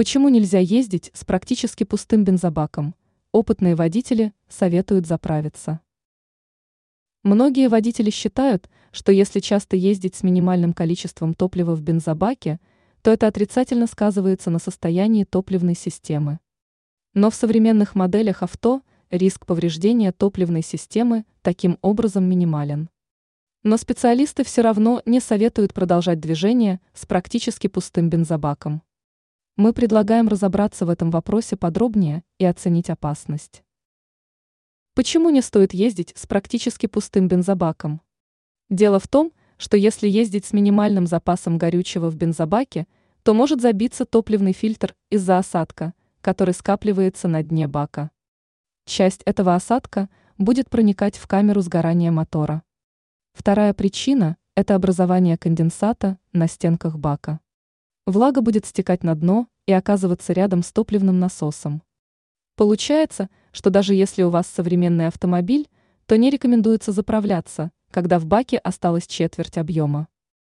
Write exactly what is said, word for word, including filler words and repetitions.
Почему нельзя ездить с практически пустым бензобаком? Опытные водители советуют заправиться. Многие водители считают, что если часто ездить с минимальным количеством топлива в бензобаке, то это отрицательно сказывается на состоянии топливной системы. Но в современных моделях авто риск повреждения топливной системы таким образом минимален. Но специалисты все равно не советуют продолжать движение с практически пустым бензобаком. Мы предлагаем разобраться в этом вопросе подробнее и оценить опасность. Почему не стоит ездить с практически пустым бензобаком? Дело в том, что если ездить с минимальным запасом горючего в бензобаке, то может забиться топливный фильтр из-за осадка, который скапливается на дне бака. Часть этого осадка будет проникать в камеру сгорания мотора. Вторая причина – это образование конденсата на стенках бака. Влага будет стекать на дно и оказываться рядом с топливным насосом. Получается, что даже если у вас современный автомобиль, то не рекомендуется заправляться, когда в баке осталась четверть объема.